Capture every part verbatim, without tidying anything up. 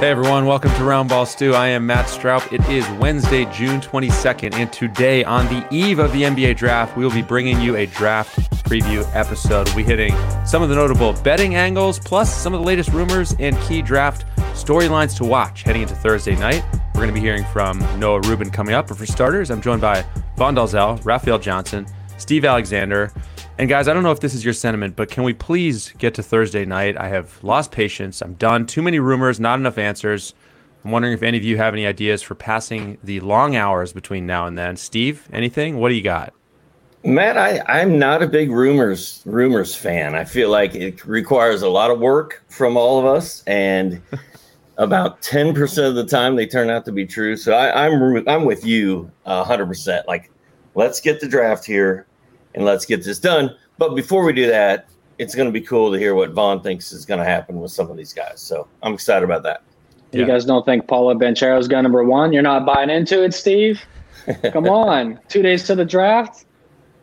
Hey everyone, welcome to Round Ball Stew. I am Matt Stroup. It is Wednesday, June twenty-second, and today, on the eve of the N B A draft, we will be bringing you a draft preview episode. We'll be hitting some of the notable betting angles, plus some of the latest rumors and key draft storylines to watch heading into Thursday night. We're going to be hearing from Noah Rubin coming up, but for starters, I'm joined by Vaughn Dalzell, Raphael Johnson, Steve Alexander. And guys, I don't know if this is your sentiment, but can we please get to Thursday night? I have lost patience. I'm done. Too many rumors, not enough answers. I'm wondering if any of you have any ideas for passing the long hours between now and then. Steve, anything? What do you got? Matt, I, I'm not a big rumors rumors fan. I feel like it requires a lot of work from all of us, and about ten percent of the time they turn out to be true. So I, I'm I'm with you one hundred percent. Like, let's get the draft here. And let's get this done. But before we do that, it's going to be cool to hear what Vaughn thinks is going to happen with some of these guys. So I'm excited about that. You yeah. guys don't think Paolo Banchero is guy number one? You're not buying into it, Steve? Come on. Two days to the draft?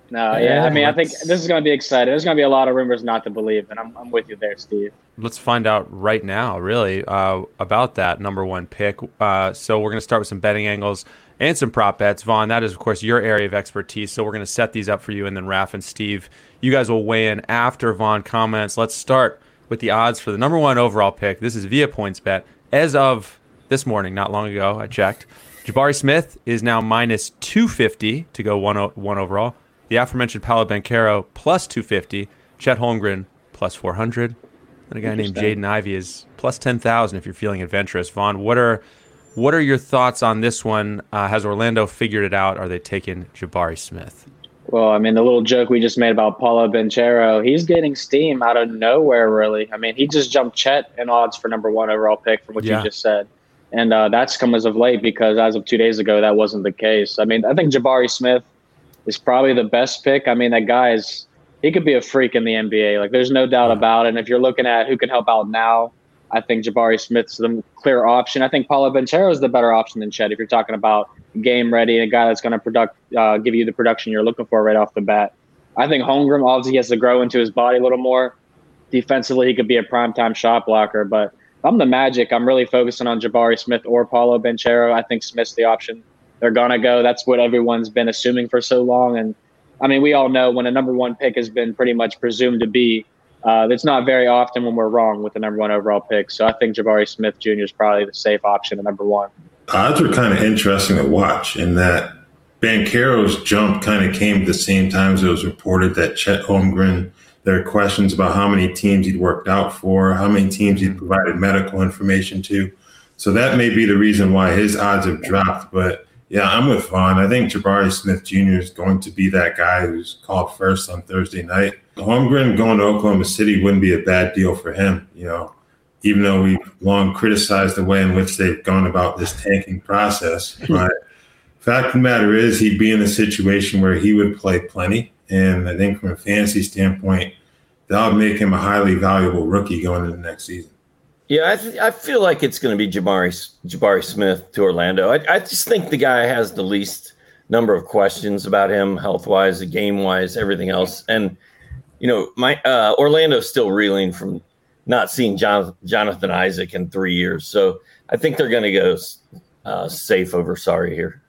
No, yeah. yeah. I mean, I think this is going to be exciting. There's going to be a lot of rumors not to believe, and I'm, I'm with you there, Steve. Let's find out right now, really, uh, about that number one pick. Uh, so we're going to start with some betting angles and some prop bets. Vaughn, that is, of course, your area of expertise, so we're going to set these up for you, and then Raph and Steve, you guys will weigh in after Vaughn comments. Let's start with the odds for the number one overall pick. This is via PointsBet. As of this morning, not long ago, I checked, Jabari Smith is now minus two fifty to go one, one overall. The aforementioned Paolo Banchero, plus two fifty. Chet Holmgren, plus four hundred. And a guy named Jaden Ivey is plus ten thousand if you're feeling adventurous. Vaughn, what are... What are your thoughts on this one? Uh, has Orlando figured it out? Are they taking Jabari Smith? Well, I mean, the little joke we just made about Paolo Banchero, he's getting steam out of nowhere, really. I mean, he just jumped Chet in odds for number one overall pick from what yeah. you just said. And uh, that's come as of late because as of two days ago, that wasn't the case. I mean, I think Jabari Smith is probably the best pick. I mean, that guy is – he could be a freak in the N B A. Like, there's no doubt yeah. about it. And if you're looking at who can help out now, I think Jabari Smith's the clear option. I think Paolo Banchero is the better option than Chet if you're talking about game ready, a guy that's going to product uh, give you the production you're looking for right off the bat. I think Holmgren obviously has to grow into his body a little more. Defensively, he could be a primetime shot blocker. But if I'm the Magic, I'm really focusing on Jabari Smith or Paolo Banchero. I think Smith's the option they're going to go. That's what everyone's been assuming for so long. And, I mean, we all know when a number one pick has been pretty much presumed to be, Uh, it's not very often when we're wrong with the number one overall pick. So I think Jabari Smith Junior is probably the safe option at number one. Odds were kind of interesting to watch in that Banchero's jump kind of came at the same time as it was reported that Chet Holmgren, there are questions about how many teams he'd worked out for, how many teams he'd provided medical information to. So that may be the reason why his odds have dropped. But, yeah, I'm with Vaughn. I think Jabari Smith Junior is going to be that guy who's called first on Thursday night. Holmgren going to Oklahoma City wouldn't be a bad deal for him, you know, even though we've long criticized the way in which they've gone about this tanking process. But fact of the matter is he'd be in a situation where he would play plenty. And I think from a fantasy standpoint, that would make him a highly valuable rookie going into the next season. Yeah, I, th- I feel like it's going to be Jabari Jabari Smith to Orlando. I, I just think the guy has the least number of questions about him, health-wise, game-wise, everything else. And you know, my uh, Orlando's still reeling from not seeing John, Jonathan Isaac in three years. So I think they're going to go uh, safe over sorry here.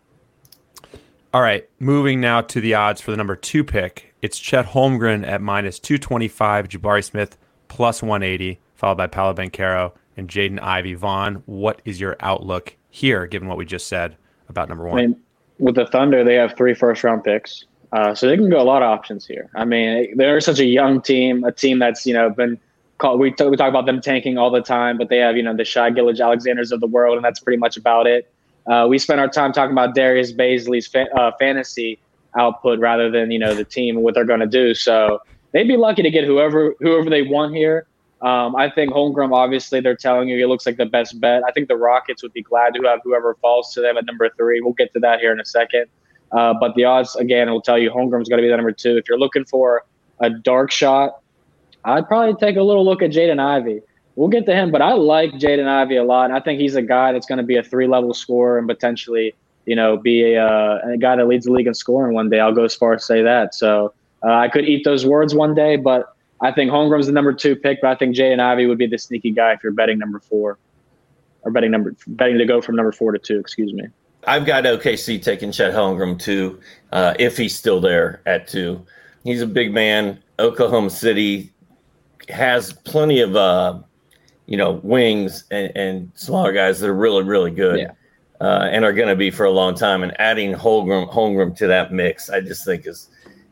All right, moving now to the odds for the number two pick. It's Chet Holmgren at minus two twenty-five, Jabari Smith plus one eighty, followed by Paolo Banchero and Jaden Ivey. Vaughn, what is your outlook here, given what we just said about number one? I mean, with the Thunder, they have three first-round picks. Uh, so they can go a lot of options here. I mean, they're such a young team, a team that's, you know, been called, we, t- we talk about them tanking all the time, but they have, you know, the Shai Gilgeous-Alexanders of the world, and that's pretty much about it. Uh, we spent our time talking about Darius Bazley's fa- uh, fantasy output rather than, you know, the team and what they're going to do. So they'd be lucky to get whoever whoever they want here. Um, I think Holmgren, obviously, they're telling you it looks like the best bet. I think the Rockets would be glad to have whoever falls to them at number three. We'll get to that here in a second. Uh, but the odds, again, will tell you Holmgren's going to be the number two. If you're looking for a dark shot, I'd probably take a little look at Jaden Ivey. We'll get to him, but I like Jaden Ivey a lot. And I think he's a guy that's going to be a three-level scorer and potentially, you know, be a, uh, a guy that leads the league in scoring one day. I'll go as far as say that. So uh, I could eat those words one day, but I think Holmgren's the number two pick, but I think Jaden Ivey would be the sneaky guy if you're betting number four. or betting number betting to go from number four to two, excuse me. I've got O K C taking Chet Holmgren too, uh, if he's still there at two. He's a big man. Oklahoma City has plenty of, uh, you know, wings and, and smaller guys that are really, really good, yeah. uh, and are going to be for a long time. And adding Holmgren, Holmgren to that mix, I just think is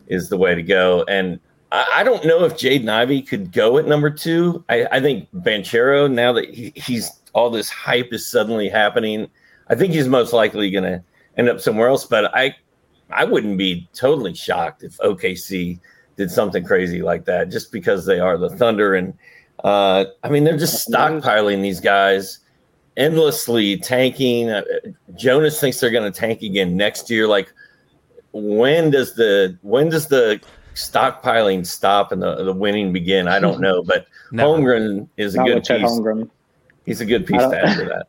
is the way to go. And I, I don't know if Jaden Ivey could go at number two. I, I think Banchero, now that he, he's all this hype is suddenly happening, I think he's most likely going to end up somewhere else, but I I wouldn't be totally shocked if O K C did something crazy like that, just because they are the Thunder. And, uh, I mean, they're just stockpiling these guys, endlessly tanking. Uh, Jonas thinks they're going to tank again next year. Like, when does the when does the stockpiling stop and the, the winning begin? I don't know, but no. Holmgren is Not a good piece. Holmgren. He's a good piece to add for that.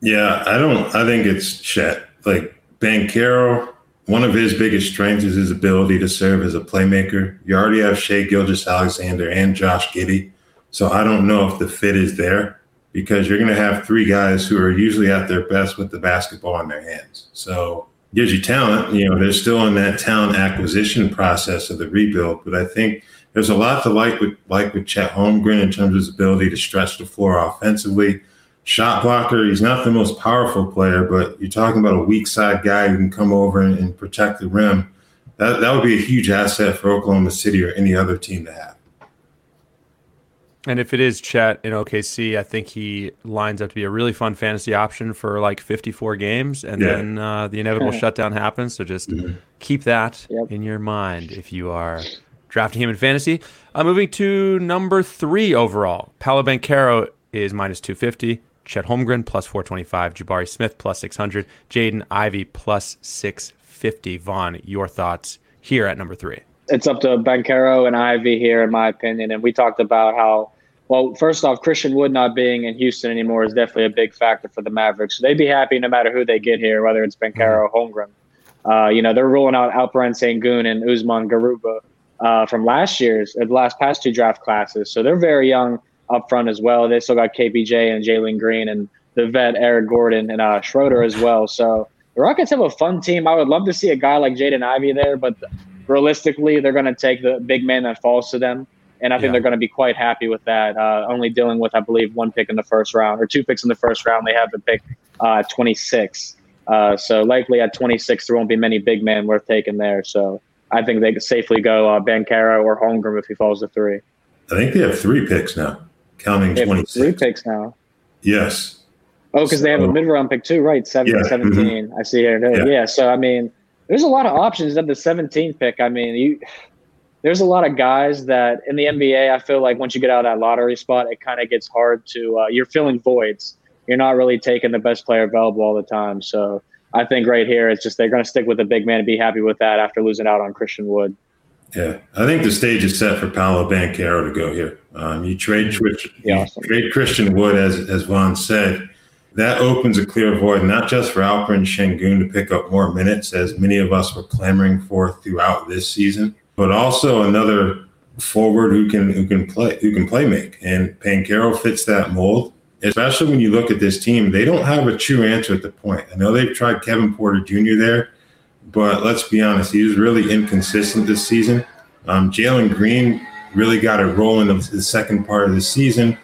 Yeah, I don't – I think it's Chet. Like, Banchero, one of his biggest strengths is his ability to serve as a playmaker. You already have Shai Gilgeous-Alexander and Josh Giddey, so I don't know if the fit is there, because you're going to have three guys who are usually at their best with the basketball in their hands. So gives you talent. You know, they're still in that talent acquisition process of the rebuild, but I think there's a lot to like with, like with Chet Holmgren in terms of his ability to stretch the floor offensively. Shot blocker, he's not the most powerful player, but you're talking about a weak side guy who can come over and, and protect the rim. That that would be a huge asset for Oklahoma City or any other team to have. And if it is Chet in O K C, I think he lines up to be a really fun fantasy option for like fifty-four games, and yeah. then uh, the inevitable yeah. shutdown happens. So just mm-hmm. keep that yep. in your mind if you are drafting him in fantasy. Uh, moving to number three overall, Paolo Banchero is minus two fifty. Chet Holmgren, plus four twenty-five. Jabari Smith, plus six hundred. Jaden Ivey, plus six fifty. Vaughn, your thoughts here at number three? It's up to Banchero and Ivey here, in my opinion. And we talked about how, well, first off, Christian Wood not being in Houston anymore is definitely a big factor for the Mavericks. So they'd be happy no matter who they get here, whether it's Banchero mm-hmm. or Holmgren. Uh, you know, they're ruling out Alperen Şengün and Usman Garuba uh, from last year's, the last past two draft classes. So they're very young up front as well. They still got K P J and Jalen Green and the vet Eric Gordon and uh, Schroeder as well. So the Rockets have a fun team. I would love to see a guy like Jaden Ivey there, but realistically, they're going to take the big man that falls to them, and I think yeah. they're going to be quite happy with that. Uh, only dealing with, I believe, one pick in the first round or two picks in the first round. They have the pick uh, twenty-six. Uh, so likely at twenty-six, there won't be many big men worth taking there. So I think they could safely go uh, Banchero or Holmgren if he falls to three. I think they have three picks now. Counting twenty-six. Three picks now. Yes. Oh, because so, they have a mid-round pick too, right? Seven, yeah. seventeen. Mm-hmm. I see here. Yeah. yeah. So I mean, there's a lot of options at the seventeenth pick. I mean, you. There's a lot of guys that in the N B A, I feel like once you get out of that lottery spot, it kind of gets hard to. Uh, you're filling voids. You're not really taking the best player available all the time. So I think right here, it's just they're going to stick with the big man and be happy with that after losing out on Christian Wood. Yeah, I think the stage is set for Paolo Banchero to go here. Um, you trade Twitch, yeah, awesome. you trade Christian Wood, as as Vaughn said. That opens a clear void, not just for Alperen Şengün to pick up more minutes, as many of us were clamoring for throughout this season, but also another forward who can who can play who can play make. And Banchero fits that mold, especially when you look at this team. They don't have a true answer at the point. I know they've tried Kevin Porter Junior there, but let's be honest, he was really inconsistent this season. Um, Jalen Green really got it rolling the, the second part of the season.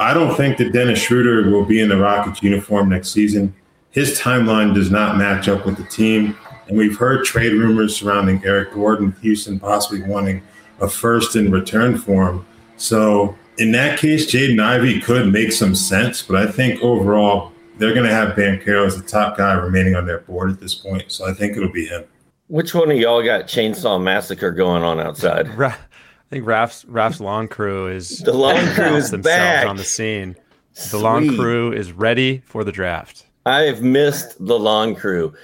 I don't think that Dennis Schroeder will be in the Rockets uniform next season. His timeline does not match up with the team. And we've heard trade rumors surrounding Eric Gordon, Houston possibly wanting a first in return for him. So in that case, Jaden Ivey could make some sense, but I think overall, they're going to have Banchero as the top guy remaining on their board at this point, so I think it'll be him. Which one of y'all got Chainsaw Massacre going on outside? Ra- I think Raf's Raf's lawn crew is the lawn crew is themselves back on the scene. The Sweet. Lawn crew is ready for the draft. I've missed the lawn crew.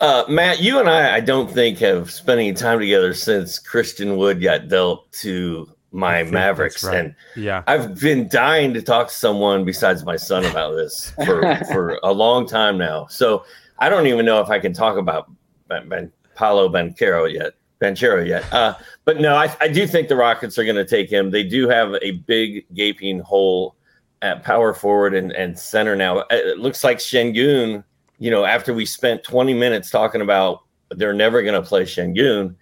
Uh, Matt, you and I, I don't think have spent any time together since Christian Wood got dealt to my Mavericks, right. and yeah. I've been dying to talk to someone besides my son about this for, for a long time now. So I don't even know if I can talk about Ben, ben Paolo Banchero yet, Banchero yet. Uh, but no, I, I do think the Rockets are going to take him. They do have a big gaping hole at power forward and, and center now. It looks like Şengün, you know, after we spent twenty minutes talking about they're never going to play Şengün,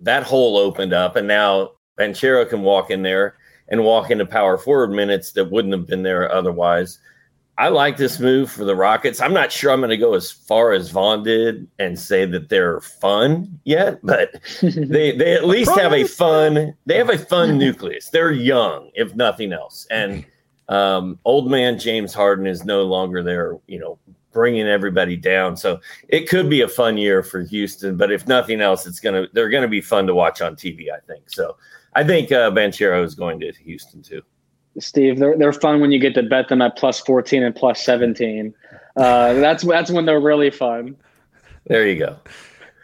that hole opened up, and now Banchero can walk in there and walk into power forward minutes that wouldn't have been there otherwise. I like this move for the Rockets. I'm not sure I'm going to go as far as Vaughn did and say that they're fun yet, but they, they at least have a fun, they have a fun nucleus. They're young, if nothing else. And um, old man James Harden is no longer there, you know, bringing everybody down. So it could be a fun year for Houston, but if nothing else, it's going to, they're going to be fun to watch on T V, I think. So I think uh, Banchero is going to Houston too. Steve, they're they're fun when you get to bet them at plus fourteen and plus seventeen. Uh, that's that's when they're really fun. There you go.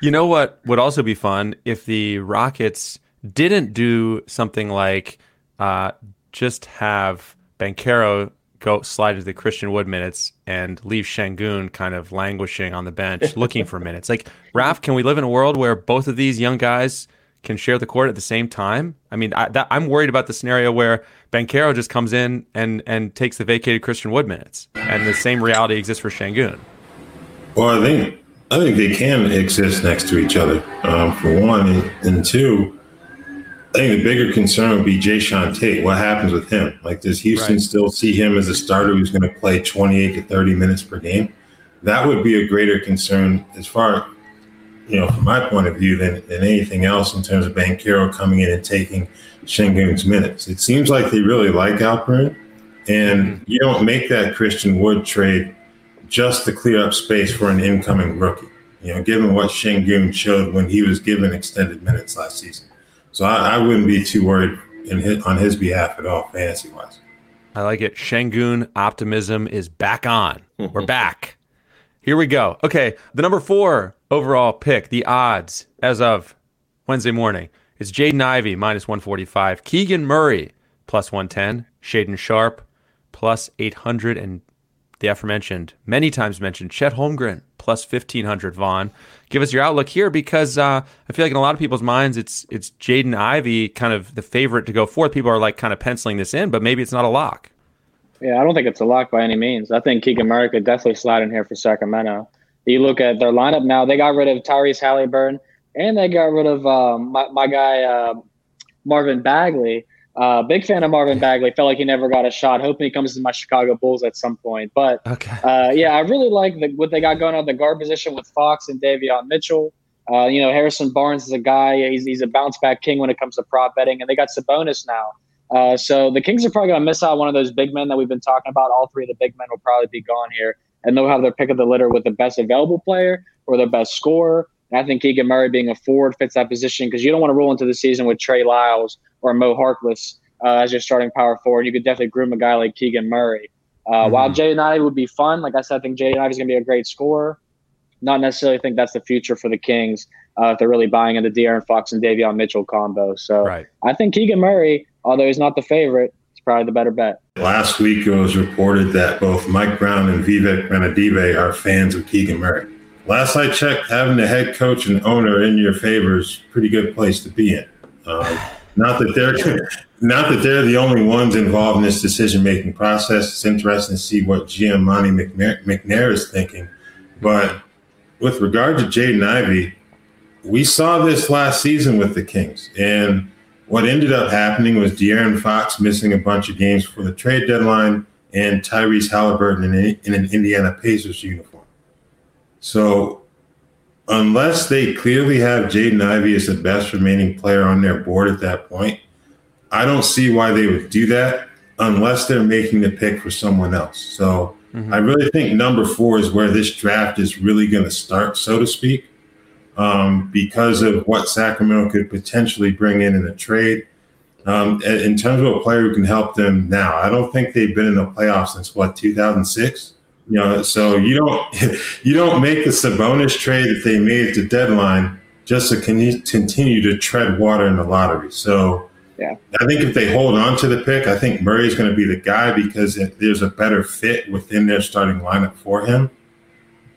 You know what would also be fun if the Rockets didn't do something like uh, just have Banchero go slide into the Christian Wood minutes and leave Şengün kind of languishing on the bench looking for minutes. Like, Raph, can we live in a world where both of these young guys can share the court at the same time? I mean, I, that, I'm worried about the scenario where Banchero just comes in and and takes the vacated Christian Wood minutes, and the same reality exists for Şengün. Well, I think I think they can exist next to each other, um, for one, and, and two, I think the bigger concern would be Jason Tate. What happens with him? Like, does Houston right. still see him as a starter who's going to play twenty-eight to thirty minutes per game? That would be a greater concern as far, you know, from my point of view, than, than anything else in terms of Banchero coming in and taking Şengün's minutes. It seems like they really like Alperen, and you don't make that Christian Wood trade just to clear up space for an incoming rookie, you know, given what Şengün showed when he was given extended minutes last season. So I, I wouldn't be too worried in his, on his behalf at all, fantasy-wise. I like it. Şengün optimism is back on. We're back. Here we go. Okay, the number four overall pick, the odds as of Wednesday morning. It's Jaden Ivey, minus one forty-five. Keegan Murray, plus one ten. Shaden Sharp, plus eight hundred. And the aforementioned, many times mentioned, Chet Holmgren, plus fifteen hundred. Vaughn, give us your outlook here, because uh, I feel like in a lot of people's minds, it's it's Jaden Ivey kind of the favorite to go forth. People are like kind of penciling this in, but maybe it's not a lock. Yeah, I don't think it's a lock by any means. I think Keegan Murray could definitely slide in here for Sacramento. You look at their lineup now, they got rid of Tyrese Halliburton, and they got rid of um, my, my guy, uh, Marvin Bagley. Uh, big fan of Marvin Bagley. Felt like he never got a shot. Hoping he comes to my Chicago Bulls at some point. But, okay. uh, yeah, I really like the, what they got going on the guard position with Fox and Davion Mitchell. Uh, you know, Harrison Barnes is a guy. He's, he's a bounce-back king when it comes to prop betting. And they got Sabonis now. Uh, so the Kings are probably going to miss out on one of those big men that we've been talking about. All three of the big men will probably be gone here, and they'll have their pick of the litter with the best available player or the best scorer. And I think Keegan Murray being a forward fits that position, because you don't want to roll into the season with Trey Lyles or Mo Harkless uh, as your starting power forward. You could definitely groom a guy like Keegan Murray. Uh, mm-hmm. While Jaden Ivey would be fun, like I said, I think Jaden Ivey is going to be a great scorer. Not necessarily think that's the future for the Kings uh, if they're really buying into De'Aaron Fox and Davion Mitchell combo. So right. I think Keegan Murray, although he's not the favorite, is probably the better bet. Last week, it was reported that both Mike Brown and Vivek Ranadive are fans of Keegan Murray. Last I checked, having the head coach and owner in your favor is a pretty good place to be in. Um, not that they're not that they're the only ones involved in this decision-making process. It's interesting to see what G M Monty McNair is thinking. But with regard to Jaden Ivey, we saw this last season with the Kings. And what ended up happening was De'Aaron Fox missing a bunch of games for the trade deadline and Tyrese Halliburton in, in an Indiana Pacers uniform. So unless they clearly have Jaden Ivey as the best remaining player on their board at that point, I don't see why they would do that unless they're making the pick for someone else. So mm-hmm. I really think number four is where this draft is really going to start, so to speak, um, because of what Sacramento could potentially bring in in a trade. Um, in terms of a player who can help them now, I don't think they've been in the playoffs since, what, two thousand six? You know, so you don't you don't make the Sabonis trade that they made at the deadline just to con- continue to tread water in the lottery. So yeah. I think if they hold on to the pick, I think Murray is going to be the guy because it, there's a better fit within their starting lineup for him.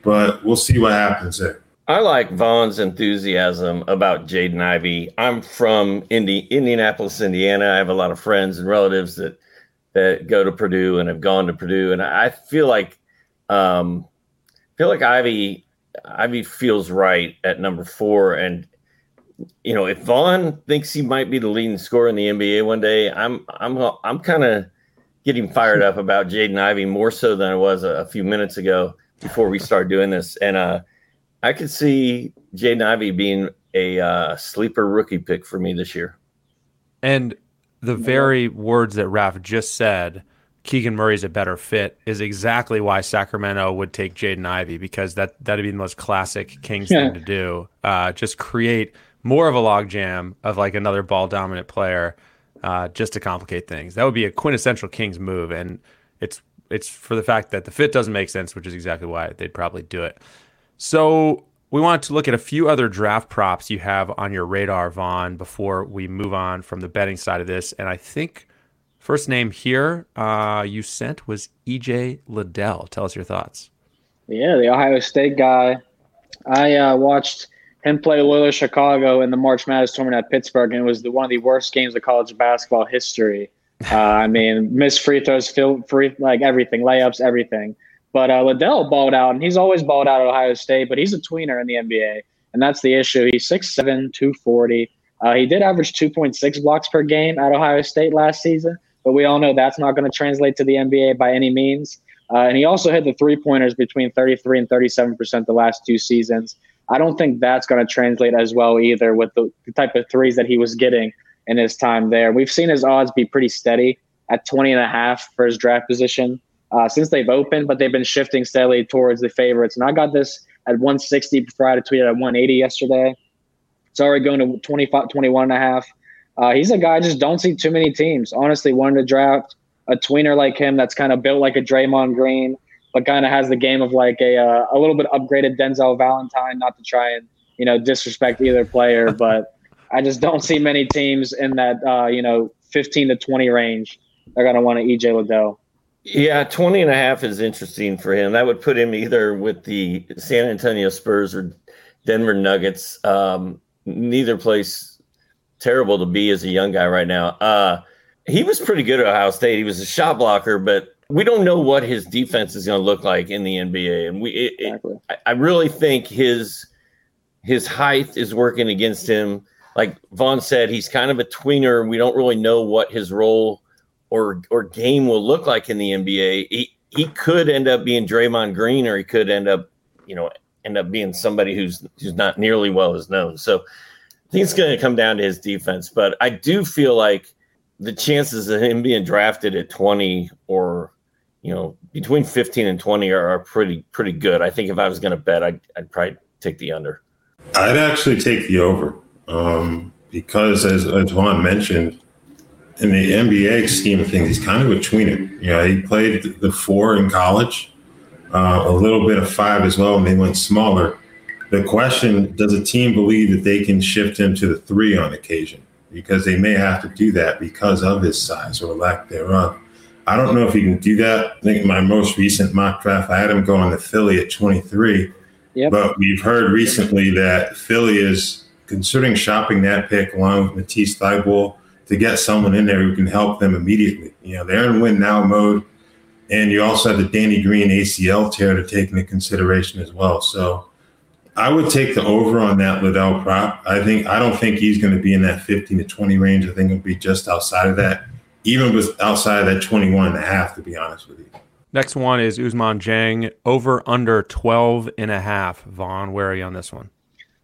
But we'll see what happens there. I like Vaughn's enthusiasm about Jaden Ivey. I'm from Indi- Indianapolis, Indiana. I have a lot of friends and relatives that that go to Purdue and have gone to Purdue. And I feel like um, feel like Ivy Ivy feels right at number four. And you know, if Vaughn thinks he might be the leading scorer in the N B A one day, I'm I'm I'm kind of getting fired up about Jaden Ivey more so than I was a, a few minutes ago before we started doing this. And uh, I could see Jaden Ivey being a uh, sleeper rookie pick for me this year. And the very words that Raph just said, Keegan Murray's a better fit, is exactly why Sacramento would take Jaden Ivey, because that, that'd be the most classic Kings yeah. thing to do. Uh, just create more of a logjam of like another ball dominant player uh, just to complicate things. That would be a quintessential Kings move. And it's, it's for the fact that the fit doesn't make sense, which is exactly why they'd probably do it. So we want to look at a few other draft props you have on your radar, Vaughn, before we move on from the betting side of this. And I think first name here uh, you sent was E J Liddell. Tell us your thoughts. Yeah, the Ohio State guy. I uh, watched him play Loyola Chicago in the March Madness tournament at Pittsburgh, and it was the, one of the worst games of college basketball history. Uh, I mean, missed free throws, field, free, like everything, layups, everything. But uh, Liddell balled out, and he's always balled out at Ohio State, but he's a tweener in the N B A, and that's the issue. He's six seven, two forty. Uh, he did average two point six blocks per game at Ohio State last season, but we all know that's not going to translate to the N B A by any means. Uh, and he also hit the three-pointers between thirty-three and thirty-seven percent the last two seasons. I don't think that's going to translate as well either with the, the type of threes that he was getting in his time there. We've seen his odds be pretty steady at twenty and a half for his draft position. Uh, since they've opened, but they've been shifting steadily towards the favorites. And I got this at one sixty before I had a tweet at one eighty yesterday. It's already going to twenty-five, twenty-one and a half. Uh, he's a guy I just don't see too many teams, honestly, wanting to draft a tweener like him that's kind of built like a Draymond Green, but kind of has the game of like a uh, a little bit upgraded Denzel Valentine, not to try and, you know, disrespect either player. But I just don't see many teams in that, uh, you know, fifteen to twenty range that are going to want to E J Liddell. Yeah, twenty and a half is interesting for him. That would put him either with the San Antonio Spurs or Denver Nuggets. Um, neither place terrible to be as a young guy right now. Uh, he was pretty good at Ohio State. He was a shot blocker, but we don't know what his defense is going to look like in the N B A. And we, it, exactly. it, I really think his his height is working against him. Like Vaughn said, he's kind of a tweener. We don't really know what his role or or game will look like in the N B A. He he could end up being Draymond Green, or he could end up, you know, end up being somebody who's who's not nearly well as known. So I think it's going to come down to his defense. But I do feel like the chances of him being drafted at twenty or, you know, between fifteen and twenty are, are pretty pretty good. I think if I was going to bet, I'd, I'd probably take the under. I'd actually take the over um, because, as, as Juan mentioned, in the N B A scheme of things, he's kind of a tweener. You know, he played the four in college, uh, a little bit of five as well, and they went smaller. The question, does a team believe that they can shift him to the three on occasion? Because they may have to do that because of his size or lack thereof. I don't know if he can do that. I think in my most recent mock draft, I had him going to Philly at twenty-three. Yep. But we've heard recently that Philly is considering shopping that pick along with Matisse Thybulle to get someone in there who can help them immediately. You know, they're in win now mode, and you also have the Danny Green A C L tear to take into consideration as well. So I would take the over on that Liddell prop. I think I don't think he's going to be in that fifteen to twenty range. I think it'll be just outside of that, even with outside of that twenty-one and a half, to be honest with you. Next one is Ousmane Dieng, over under twelve and a half. Vaughn, where are you on this one?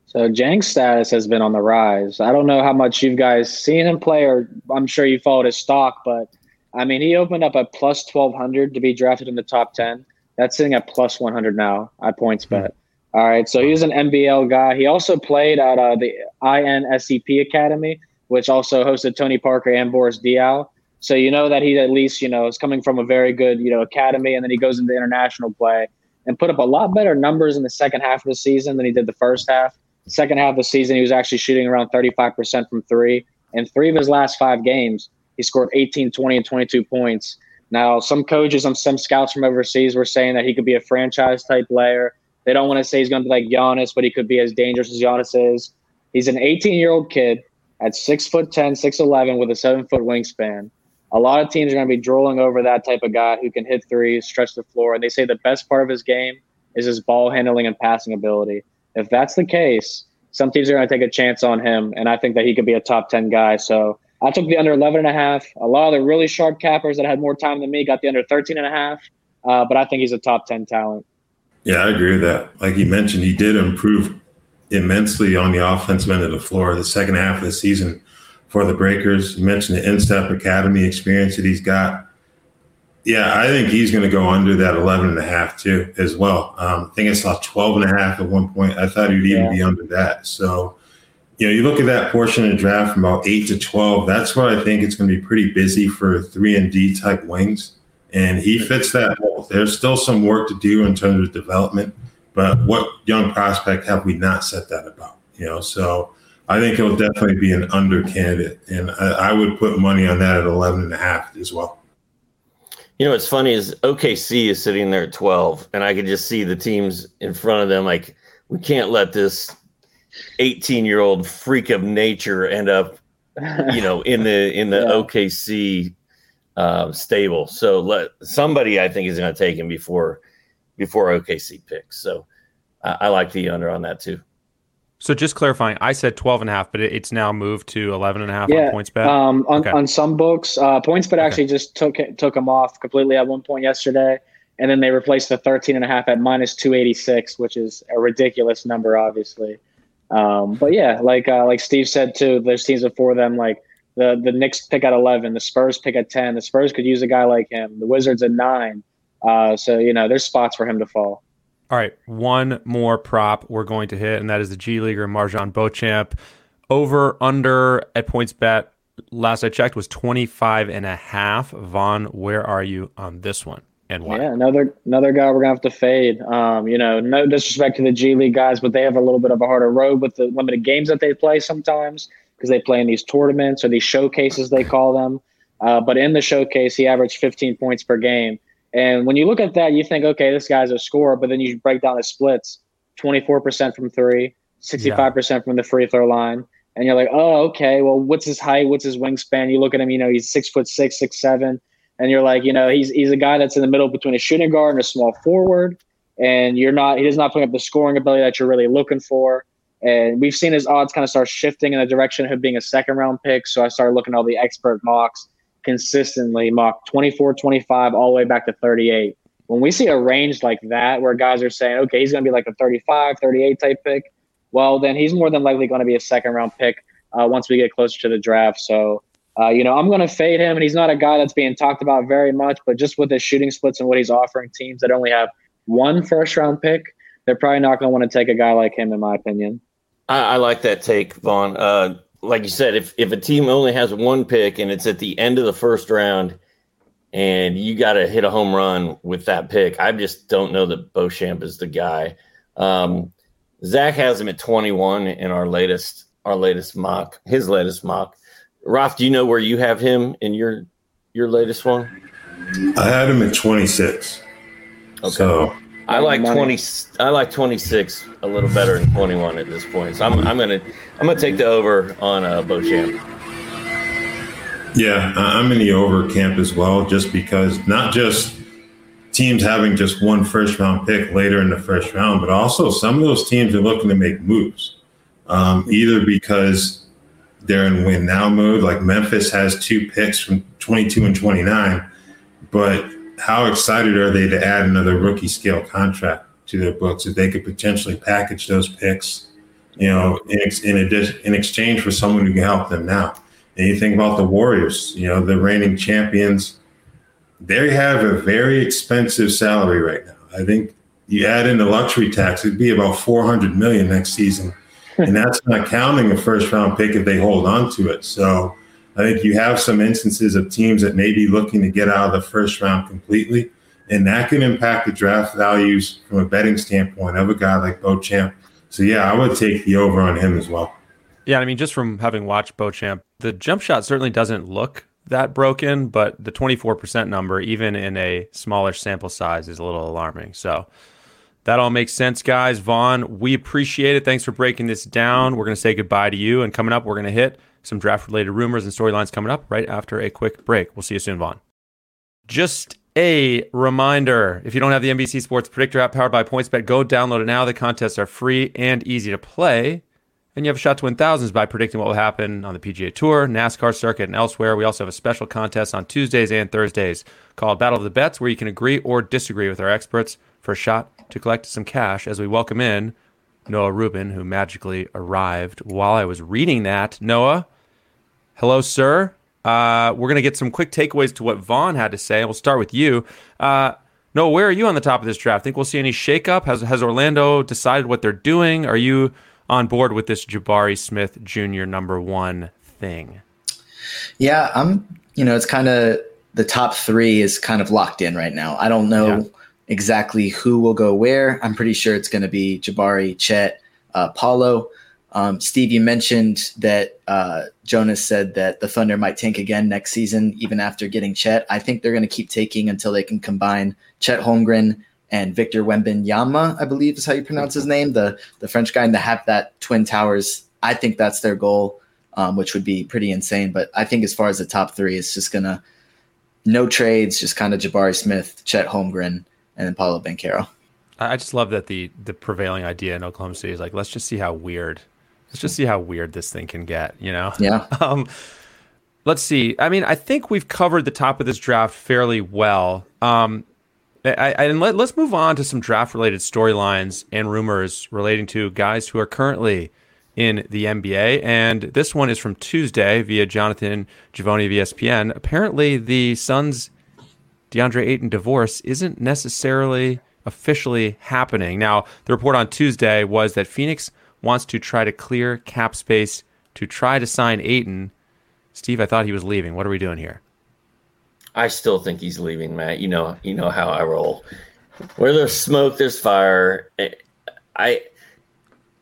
So Dieng's status has been on the rise. I don't know how much you guys seen him play, or I'm sure you followed his stock, but I mean, he opened up at plus twelve hundred to be drafted in the top ten. That's sitting at plus one hundred now. I points bet. Mm-hmm. All right. So he was an N B L guy. He also played at uh, the I N S E P Academy, which also hosted Tony Parker and Boris Diaw. So you know that he at least, you know, is coming from a very good, you know, academy, and then he goes into international play and put up a lot better numbers in the second half of the season than he did the first half. Second half of the season, he was actually shooting around thirty-five percent from three. And three of his last five games, he scored eighteen, twenty, and twenty-two points. Now, some coaches and some scouts from overseas were saying that he could be a franchise-type player. They don't want to say he's going to be like Giannis, but he could be as dangerous as Giannis is. He's an eighteen-year-old kid at six foot ten, six eleven, with a seven foot wingspan. A lot of teams are going to be drooling over that type of guy who can hit threes, stretch the floor. And they say the best part of his game is his ball handling and passing ability. If that's the case, some teams are going to take a chance on him, and I think that he could be a top ten guy. So I took the under eleven and a half. A lot of the really sharp cappers that had more time than me got the under thirteen and a half. Uh, but I think he's a top ten talent. Yeah, I agree with that. Like you mentioned, he did improve immensely on the offensive end of the floor the second half of the season for the Breakers. You mentioned the In-Step Academy experience that he's got. Yeah, I think he's going to go under that eleven and a half too as well. Um, I think I saw twelve and a half at one point. I thought he would even yeah. be under that. So, you know, you look at that portion of the draft from about eight to twelve, that's where I think it's going to be pretty busy for three and D type wings. And he fits that mold. There's still some work to do in terms of development, but what young prospect have we not said that about? You know, so I think he'll definitely be an under candidate, and I, I would put money on that at eleven and a half as well. You know, what's funny is O K C is sitting there at twelve, and I could just see the teams in front of them like, we can't let this eighteen-year-old freak of nature end up, you know, in the in the yeah. O K C uh, stable. So let somebody, I think, is going to take him before before O K C picks. So uh, I like the under on that too. So just clarifying, I said twelve and a half, but it's now moved to eleven and a half yeah, on PointsBet? Um, on, okay. on some books. Uh, PointsBet okay. actually just took took them off completely at one point yesterday, and then they replaced the thirteen and a half at minus two eighty-six, which is a ridiculous number, obviously. Um, but, yeah, like uh, like Steve said, too, there's teams before them, like the, the Knicks pick at eleven, the Spurs pick at ten. The Spurs could use a guy like him. The Wizards at nine. Uh, so, you know, there's spots for him to fall. All right, one more prop we're going to hit, and that is the G Leaguer MarJon Beauchamp. Over, under at PointsBet, last I checked, was twenty-five and a half. Vaughn, where are you on this one and why? Yeah, another another guy we're going to have to fade. Um, you know, no disrespect to the G League guys, but they have a little bit of a harder road with the limited games that they play sometimes because they play in these tournaments or these showcases, they call them. Uh, but in the showcase, he averaged fifteen points per game. And when you look at that, you think, okay, this guy's a scorer, but then you break down the splits, twenty-four percent from three, sixty-five percent yeah. from the free throw line. And you're like, oh, okay, well, what's his height? What's his wingspan? You look at him, you know, he's six foot six, six, seven. And you're like, you know, he's he's a guy that's in the middle between a shooting guard and a small forward. And you're not, he does not put up the scoring ability that you're really looking for. And we've seen his odds kind of start shifting in the direction of him being a second round pick. So I started looking at all the expert mocks. Consistently mock twenty-four, twenty-five, all the way back to thirty-eight. When we see a range like that where guys are saying, okay, he's going to be like a thirty-five, thirty-eight type pick, well, then he's more than likely going to be a second-round pick uh, once we get closer to the draft. So, uh, you know, I'm going to fade him, and he's not a guy that's being talked about very much, but just with his shooting splits and what he's offering teams that only have one first-round pick, they're probably not going to want to take a guy like him, in my opinion. I, I like that take, Vaughn. Uh Like you said, if, if a team only has one pick and it's at the end of the first round and you got to hit a home run with that pick, I just don't know that Beauchamp is the guy. Um, Zach has him at twenty-one in our latest our latest mock, his latest mock. Raph, do you know where you have him in your your latest one? I had him at twenty-six. Okay. So I like twenty. I like twenty-six a little better than twenty-one at this point. So I'm, I'm gonna, I'm gonna take the over on uh, Beauchamp. Yeah, I'm in the over camp as well, just because not just teams having just one first-round pick later in the first round, but also some of those teams are looking to make moves, um, either because they're in win-now mode, like Memphis has two picks from twenty-two and twenty-nine, but how excited are they to add another rookie scale contract to their books if they could potentially package those picks, you know, in, ex- in, addition, in exchange for someone who can help them now? And you think about the Warriors, you know, the reigning champions, they have a very expensive salary right now. I think you add in the luxury tax, it'd be about four hundred million dollars next season. And that's not counting a first round pick if they hold on to it. So I think you have some instances of teams that may be looking to get out of the first round completely, and that can impact the draft values from a betting standpoint of a guy like Beauchamp. So, yeah, I would take the over on him as well. Yeah, I mean, just from having watched Beauchamp, the jump shot certainly doesn't look that broken, but the twenty-four percent number, even in a smaller sample size, is a little alarming. So that all makes sense, guys. Vaughn, we appreciate it. Thanks for breaking this down. We're going to say goodbye to you, and coming up, we're going to hit some draft-related rumors and storylines coming up right after a quick break. We'll see you soon, Vaughn. Just a reminder, if you don't have the N B C Sports Predictor app powered by PointsBet, go download it now. The contests are free and easy to play. And you have a shot to win thousands by predicting what will happen on the P G A Tour, NASCAR circuit, and elsewhere. We also have a special contest on Tuesdays and Thursdays called Battle of the Bets, where you can agree or disagree with our experts for a shot to collect some cash as we welcome in Noah Rubin, who magically arrived while I was reading that. Noah, hello, sir. Uh, we're going to get some quick takeaways to what Vaughn had to say. We'll start with you. Uh, Noah, where are you on the top of this draft? Think we'll see any shakeup? Has, has Orlando decided what they're doing? Are you on board with this Jabari Smith Junior number one thing? Yeah, I'm, you know, it's kind of the top three is kind of locked in right now. I don't know yeah. exactly who will go where. I'm pretty sure it's going to be Jabari, Chet, uh, Paolo. Um, Steve, you mentioned that uh, Jonas said that the Thunder might tank again next season, even after getting Chet. I think they're going to keep taking until they can combine Chet Holmgren and Victor Wembanyama, I believe is how you pronounce his name, the the French guy, and to have that Twin Towers. I think that's their goal, um, which would be pretty insane. But I think as far as the top three, it's just going to no trades, just kind of Jabari Smith, Chet Holmgren, and then Paolo Banchero. I just love that the the prevailing idea in Oklahoma City is like, let's just see how weird, let's just see how weird this thing can get, you know? Yeah. Um, let's see. I mean, I think we've covered the top of this draft fairly well. Um I, I, and let, let's move on to some draft-related storylines and rumors relating to guys who are currently in the N B A. And this one is from Tuesday via Jonathan Givony of E S P N. Apparently, the Suns' DeAndre Ayton divorce isn't necessarily officially happening. Now, the report on Tuesday was that Phoenix wants to try to clear cap space to try to sign Ayton. Steve, I thought he was leaving. What are we doing here? I still think he's leaving, Matt. You know, you know how I roll. Where there's smoke, there's fire. I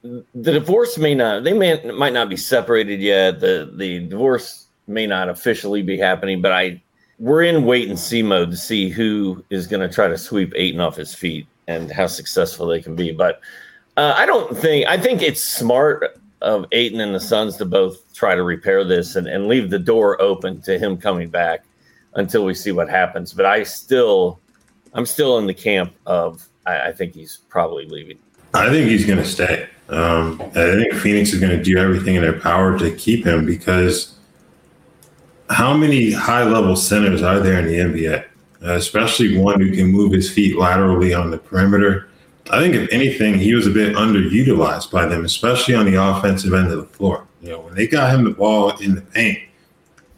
the divorce may not they may might not be separated yet. The the divorce may not officially be happening, but I we're in wait and see mode to see who is going to try to sweep Ayton off his feet and how successful they can be. But uh, I don't think I think it's smart of Ayton and the Suns to both try to repair this and, and leave the door open to him coming back until we see what happens. But I still, I'm still in the camp of, I, I think he's probably leaving. I think he's going to stay. Um, I think Phoenix is going to do everything in their power to keep him, because how many high-level centers are there in the N B A, uh, especially one who can move his feet laterally on the perimeter? I think, if anything, he was a bit underutilized by them, especially on the offensive end of the floor. You know, when they got him the ball in the paint,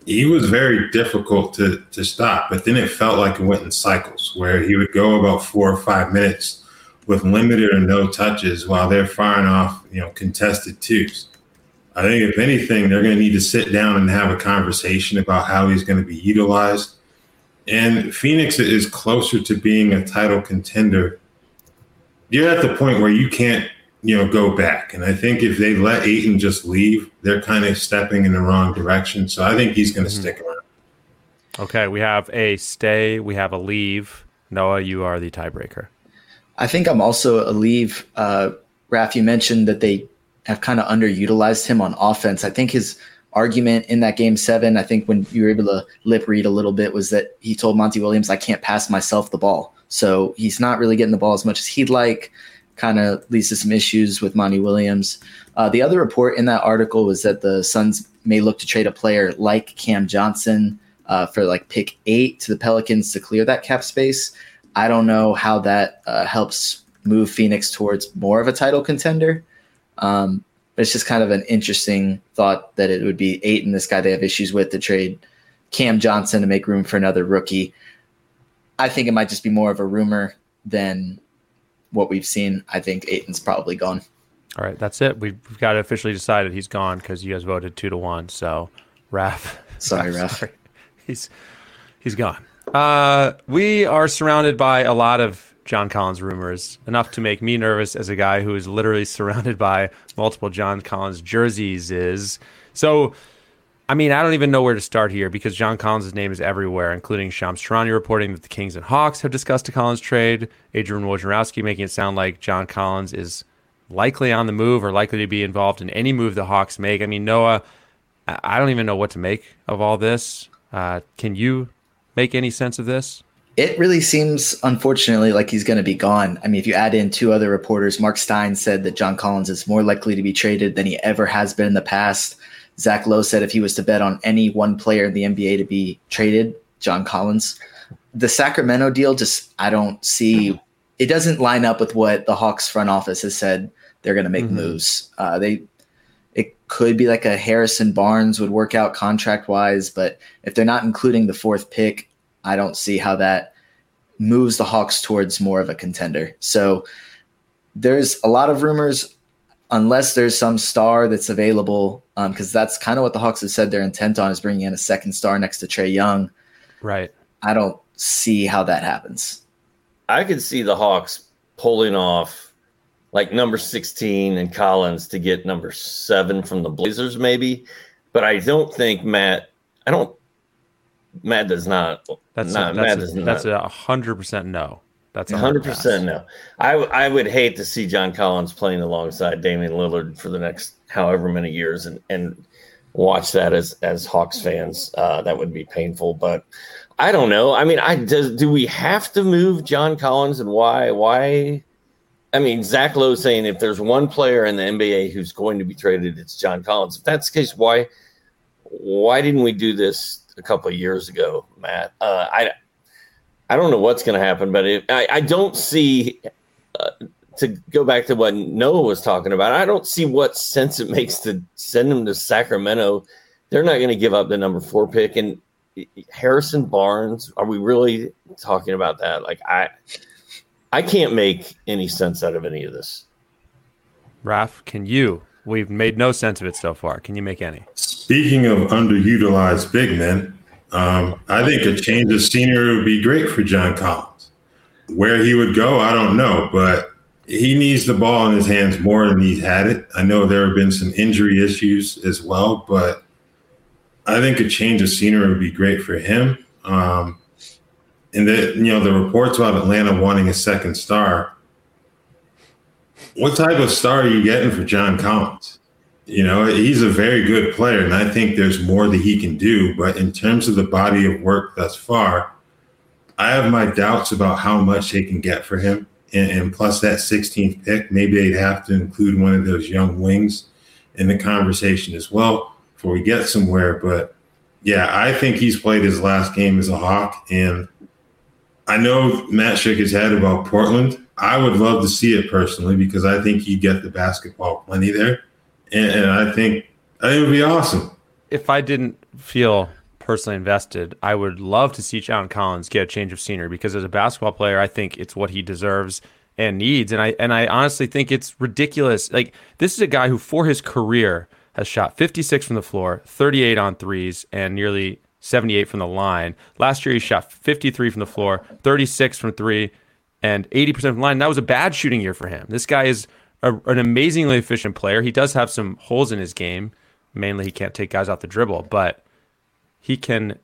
he was very difficult to, to stop, but then it felt like it went in cycles where he would go about four or five minutes with limited or no touches while they're firing off, you know, contested twos. I think, if anything, they're going to need to sit down and have a conversation about how he's going to be utilized. And Phoenix is closer to being a title contender. You're at the point where you can't, you know, go back. And I think if they let Ayton just leave, they're kind of stepping in the wrong direction. So I think he's going to mm-hmm. stick around. Okay, we have a stay, we have a leave. Noah, you are the tiebreaker. I think I'm also a leave. Uh, Raph, you mentioned that they have kind of underutilized him on offense. I think his argument in that game seven, I think when you were able to lip read a little bit, was that he told Monty Williams, I can't pass myself the ball. So he's not really getting the ball as much as he'd like. Kind of leads to some issues with Monty Williams. Uh, the other report in that article was that the Suns may look to trade a player like Cam Johnson uh, for like pick eight to the Pelicans to clear that cap space. I don't know how that uh, helps move Phoenix towards more of a title contender. Um, but it's just kind of an interesting thought that it would be eight and this guy they have issues with to trade Cam Johnson to make room for another rookie. I think it might just be more of a rumor than what we've seen. I think Ayton's probably gone. All right, that's it. We've got to officially decided he's gone because you guys voted two to one. So, Raph, sorry, Raph, sorry. he's he's gone. Uh, we are surrounded by a lot of John Collins rumors, enough to make me nervous as a guy who is literally surrounded by multiple John Collins jerseys. Is so. I mean, I don't even know where to start here because John Collins' name is everywhere, including Shams Charania reporting that the Kings and Hawks have discussed a Collins trade, Adrian Wojnarowski making it sound like John Collins is likely on the move or likely to be involved in any move the Hawks make. I mean, Noah, I don't even know what to make of all this. Uh, can you make any sense of this? It really seems, unfortunately, like he's going to be gone. I mean, if you add in two other reporters, Mark Stein said that John Collins is more likely to be traded than he ever has been in the past. Zach Lowe said if he was to bet on any one player in the N B A to be traded, John Collins. The Sacramento deal, just I don't see. It doesn't line up with what the Hawks front office has said they're going to make mm-hmm. moves. Uh, they It could be like a Harrison Barnes would work out contract-wise, but if they're not including the fourth pick, I don't see how that moves the Hawks towards more of a contender. So there's a lot of rumors, unless there's some star that's available, because um, that's kind of what the Hawks have said their intent on is bringing in a second star next to Trae Young. Right. I don't see how that happens. I could see the Hawks pulling off like number sixteen and Collins to get number seven from the Blazers maybe, but I don't think Matt, I don't, Matt does not. That's not, a, that's Matt a, does not. That's a hundred percent no. That's a hundred percent no. I I would hate to see John Collins playing alongside Damian Lillard for the next however many years and, and watch that as as Hawks fans. Uh, that would be painful. But I don't know. I mean, I does do we have to move John Collins and why? Why? I mean, Zach Lowe saying if there's one player in the N B A who's going to be traded, it's John Collins. If that's the case, why? Why didn't we do this a couple of years ago, Matt? Uh, I I don't know what's going to happen, but it, I, I don't see, uh, to go back to what Noah was talking about, I don't see what sense it makes to send them to Sacramento. They're not going to give up the number four pick. And Harrison Barnes, are we really talking about that? Like, I I can't make any sense out of any of this. Raph, can you? We've made no sense of it so far. Can you make any? Speaking of underutilized big men, um, I think a change of scenery would be great for John Collins. Where he would go, I don't know, but he needs the ball in his hands more than he's had it. I know there have been some injury issues as well, but I think a change of scenery would be great for him. Um, and the, you know, the reports about Atlanta wanting a second star. What type of star are you getting for John Collins? You know, he's a very good player, and I think there's more that he can do. But in terms of the body of work thus far, I have my doubts about how much they can get for him. And, and plus that sixteenth pick, maybe they'd have to include one of those young wings in the conversation as well before we get somewhere. But, yeah, I think he's played his last game as a Hawk. And I know Matt shook his head about Portland. I would love to see it personally because I think he'd get the basketball plenty there. And, and I think I think it would be awesome. If I didn't feel personally invested, I would love to see John Collins get a change of scenery because as a basketball player, I think it's what he deserves and needs. And I and I honestly think it's ridiculous. Like, this is a guy who for his career has shot fifty-six from the floor, thirty-eight on threes, and nearly seventy-eight from the line. Last year he shot fifty-three from the floor, thirty-six from three, and eighty percent from the line. That was a bad shooting year for him. This guy is a, an amazingly efficient player. He does have some holes in his game. Mainly, he can't take guys off the dribble, but he can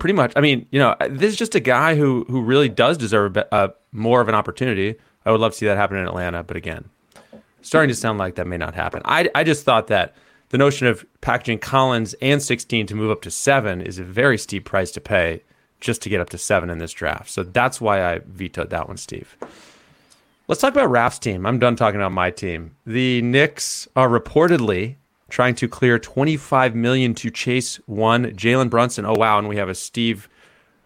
pretty much, I mean, you know, this is just a guy who who really does deserve a, a, more of an opportunity. I would love to see that happen in Atlanta, but again, starting to sound like that may not happen. I, I just thought that the notion of packaging Collins and sixteen to move up to seven is a very steep price to pay just to get up to seven in this draft. So that's why I vetoed that one, Steve. Let's talk about Raph's team. I'm done talking about my team. The Knicks are reportedly trying to clear twenty-five million dollars to chase one Jalen Brunson. Oh, wow, and we have a Steve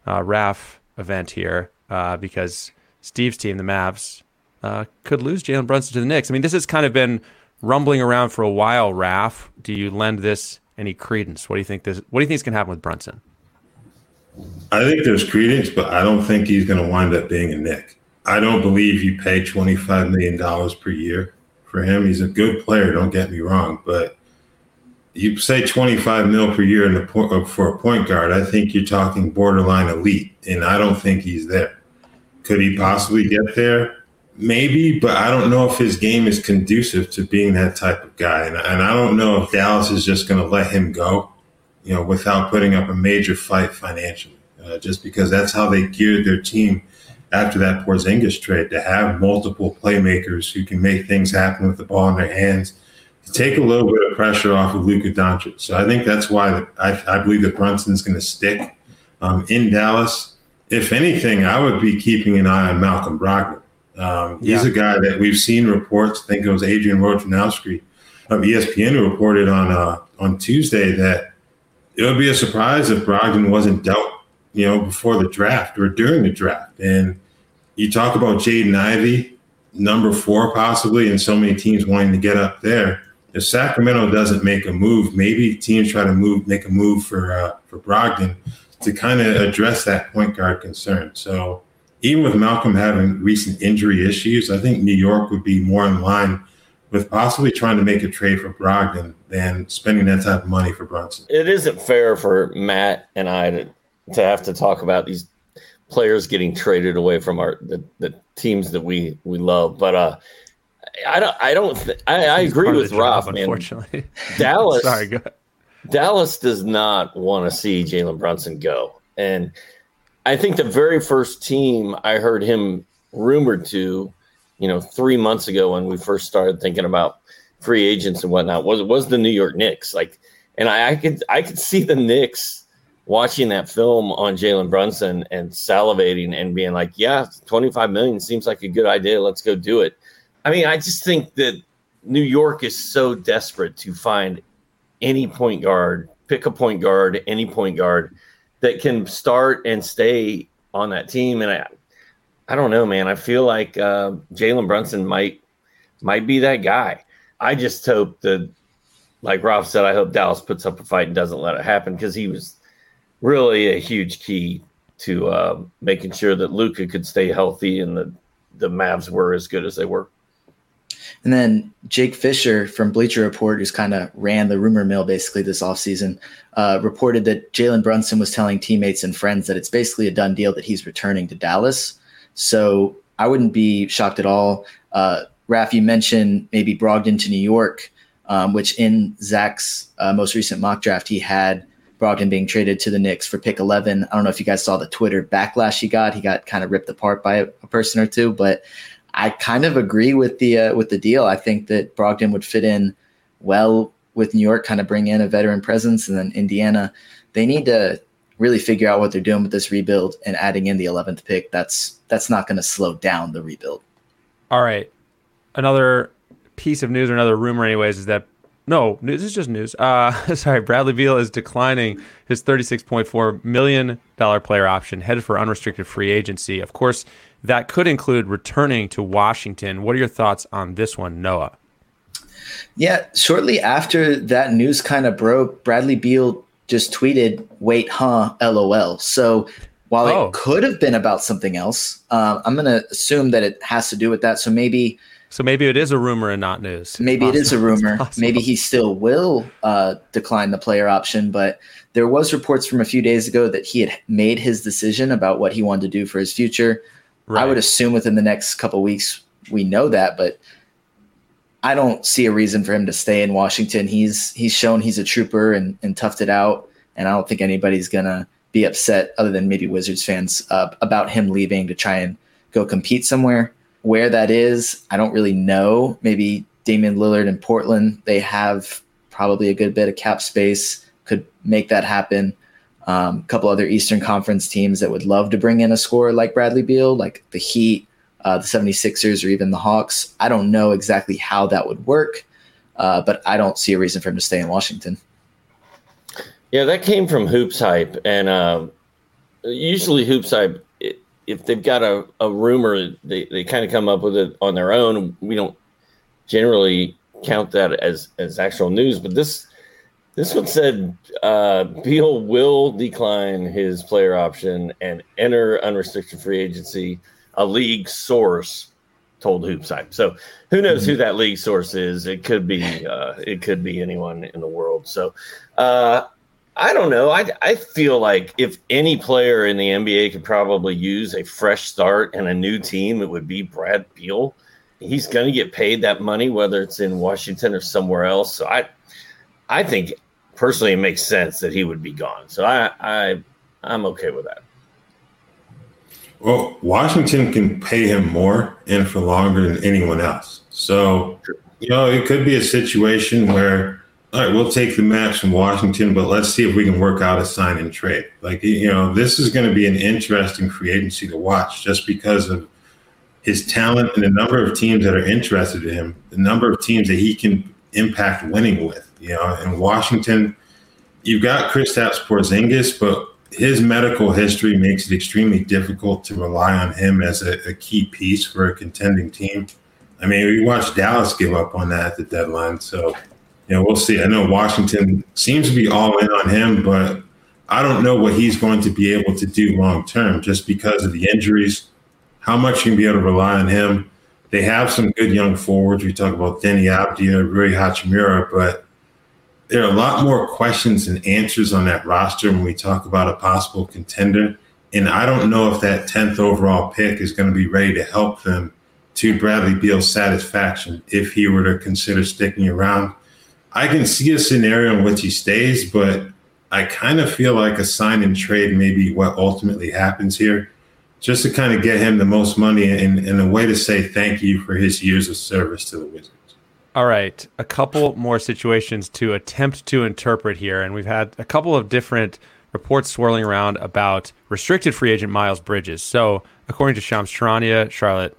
uh, Raph event here uh, because Steve's team, the Mavs, uh, could lose Jalen Brunson to the Knicks. I mean, this has kind of been rumbling around for a while, Raph. Do you lend this any credence? What do you think this? What do you think is going to happen with Brunson? I think there's credence, but I don't think he's going to wind up being a Knick. I don't believe you pay twenty-five million dollars per year for him. He's a good player, don't get me wrong, but you say twenty-five mil per year in the, for a point guard, I think you're talking borderline elite, and I don't think he's there. Could he possibly get there? Maybe, but I don't know if his game is conducive to being that type of guy, and, and I don't know if Dallas is just going to let him go, you know, without putting up a major fight financially, uh, just because that's how they geared their team after that Porzingis trade, to have multiple playmakers who can make things happen with the ball in their hands, to take a little bit of pressure off of Luka Doncic. So I think that's why the, I, I believe that Brunson's going to stick um, in Dallas. If anything, I would be keeping an eye on Malcolm Brogdon. Um, he's yeah. a guy that we've seen reports. I think it was Adrian Wojnarowski of E S P N who reported on uh, on Tuesday that it would be a surprise if Brogdon wasn't dealt, you know, before the draft or during the draft. And you talk about Jaden Ivey, number four possibly, and so many teams wanting to get up there. If Sacramento doesn't make a move, maybe teams try to move, make a move for uh, for Brogdon to kind of address that point guard concern. So even with Malcolm having recent injury issues, I think New York would be more in line with possibly trying to make a trade for Brogdon than spending that type of money for Brunson. It isn't fair for Matt and I to, to have to talk about these players getting traded away from our the, the teams that we, we love. But uh, I don't I don't th- I, I agree with Rob. Job, man. Unfortunately, Dallas Sorry, go ahead. Dallas does not want to see Jalen Brunson go, and I think the very first team I heard him rumored to, you know, three months ago when we first started thinking about free agents and whatnot, was was the New York Knicks. Like, and I, I could I could see the Knicks watching that film on Jalen Brunson and salivating and being like, "Yeah, twenty-five million seems like a good idea. Let's go do it." I mean, I just think that New York is so desperate to find any point guard, pick a point guard, any point guard that can start and stay on that team. And I, I don't know, man. I feel like uh, Jalen Brunson might, might be that guy. I just hope that, like Rob said, I hope Dallas puts up a fight and doesn't let it happen, because he was really a huge key to uh, making sure that Luka could stay healthy and the the Mavs were as good as they were. And then Jake Fisher from Bleacher Report, who's kind of ran the rumor mill basically this offseason, uh, reported that Jalen Brunson was telling teammates and friends that it's basically a done deal that he's returning to Dallas. So I wouldn't be shocked at all. Uh, Raph, you mentioned maybe Brogdon to New York, um, which in Zach's uh, most recent mock draft, he had Brogdon being traded to the Knicks for pick eleven. I don't know if you guys saw the Twitter backlash he got. He got kind of ripped apart by a, a person or two, but I kind of agree with the uh, with the deal. I think that Brogdon would fit in well with New York, kind of bring in a veteran presence, and then Indiana, they need to really figure out what they're doing with this rebuild, and adding in the eleventh pick, that's that's not going to slow down the rebuild. All right, another piece of news, or another rumor, anyways, is that no, this is just news. Uh, sorry, Bradley Beal is declining his thirty-six point four million dollars player option, headed for unrestricted free agency. Of course, that could include returning to Washington. What are your thoughts on this one, Noah? Yeah, shortly after that news kind of broke, Bradley Beal just tweeted, "Wait, huh? L O L." So while oh. it could have been about something else, uh, I'm going to assume that it has to do with that. So maybe, so maybe it is a rumor and not news. Maybe it is a rumor. Maybe he still will uh, decline the player option, but there was reports from a few days ago that he had made his decision about what he wanted to do for his future. Right. I would assume within the next couple of weeks we know that, but I don't see a reason for him to stay in Washington. He's he's shown he's a trooper and, and toughed it out, and I don't think anybody's going to be upset, other than maybe Wizards fans, uh, about him leaving to try and go compete somewhere. Where that is, I don't really know. Maybe Damian Lillard in Portland, they have probably a good bit of cap space, could make that happen. Um, a couple other Eastern Conference teams that would love to bring in a scorer like Bradley Beal, like the Heat, uh, the seventy-sixers, or even the Hawks. I don't know exactly how that would work, uh, but I don't see a reason for him to stay in Washington. Yeah, that came from Hoops Hype. And uh, usually Hoops Hype, it, if they've got a, a rumor, they, they kind of come up with it on their own. We don't generally count that as, as actual news, but this This one said uh, Beal will decline his player option and enter unrestricted free agency, a league source told Hoopsite. So who knows who that league source is? It could be uh, it could be anyone in the world. So uh, I don't know. I, I feel like if any player in the N B A could probably use a fresh start and a new team, it would be Brad Beal. He's going to get paid that money, whether it's in Washington or somewhere else. So I I think personally it makes sense that he would be gone. So I, I, I'm okay with that. Well, Washington can pay him more and for longer than anyone else. So You know, it could be a situation where, all right, we'll take the match from Washington, but let's see if we can work out a sign and trade. Like, you know, this is going to be an interesting free agency to watch just because of his talent and the number of teams that are interested in him, the number of teams that he can impact winning with. You know, in Washington, you've got Kristaps Porzingis, but his medical history makes it extremely difficult to rely on him as a, a key piece for a contending team. I mean, we watched Dallas give up on that at the deadline. So, you know, we'll see. I know Washington seems to be all in on him, but I don't know what he's going to be able to do long term just because of the injuries, how much you can be able to rely on him. They have some good young forwards. We talk about Denny Abdia, Rui Hachimura, but there are a lot more questions and answers on that roster when we talk about a possible contender. And I don't know if that tenth overall pick is going to be ready to help them to Bradley Beal's satisfaction if he were to consider sticking around. I can see a scenario in which he stays, but I kind of feel like a sign and trade may be what ultimately happens here, just to kind of get him the most money and, and a way to say thank you for his years of service to the Wizards. All right, a couple more situations to attempt to interpret here. And we've had a couple of different reports swirling around about restricted free agent Miles Bridges. So according to Shams Charania, Charlotte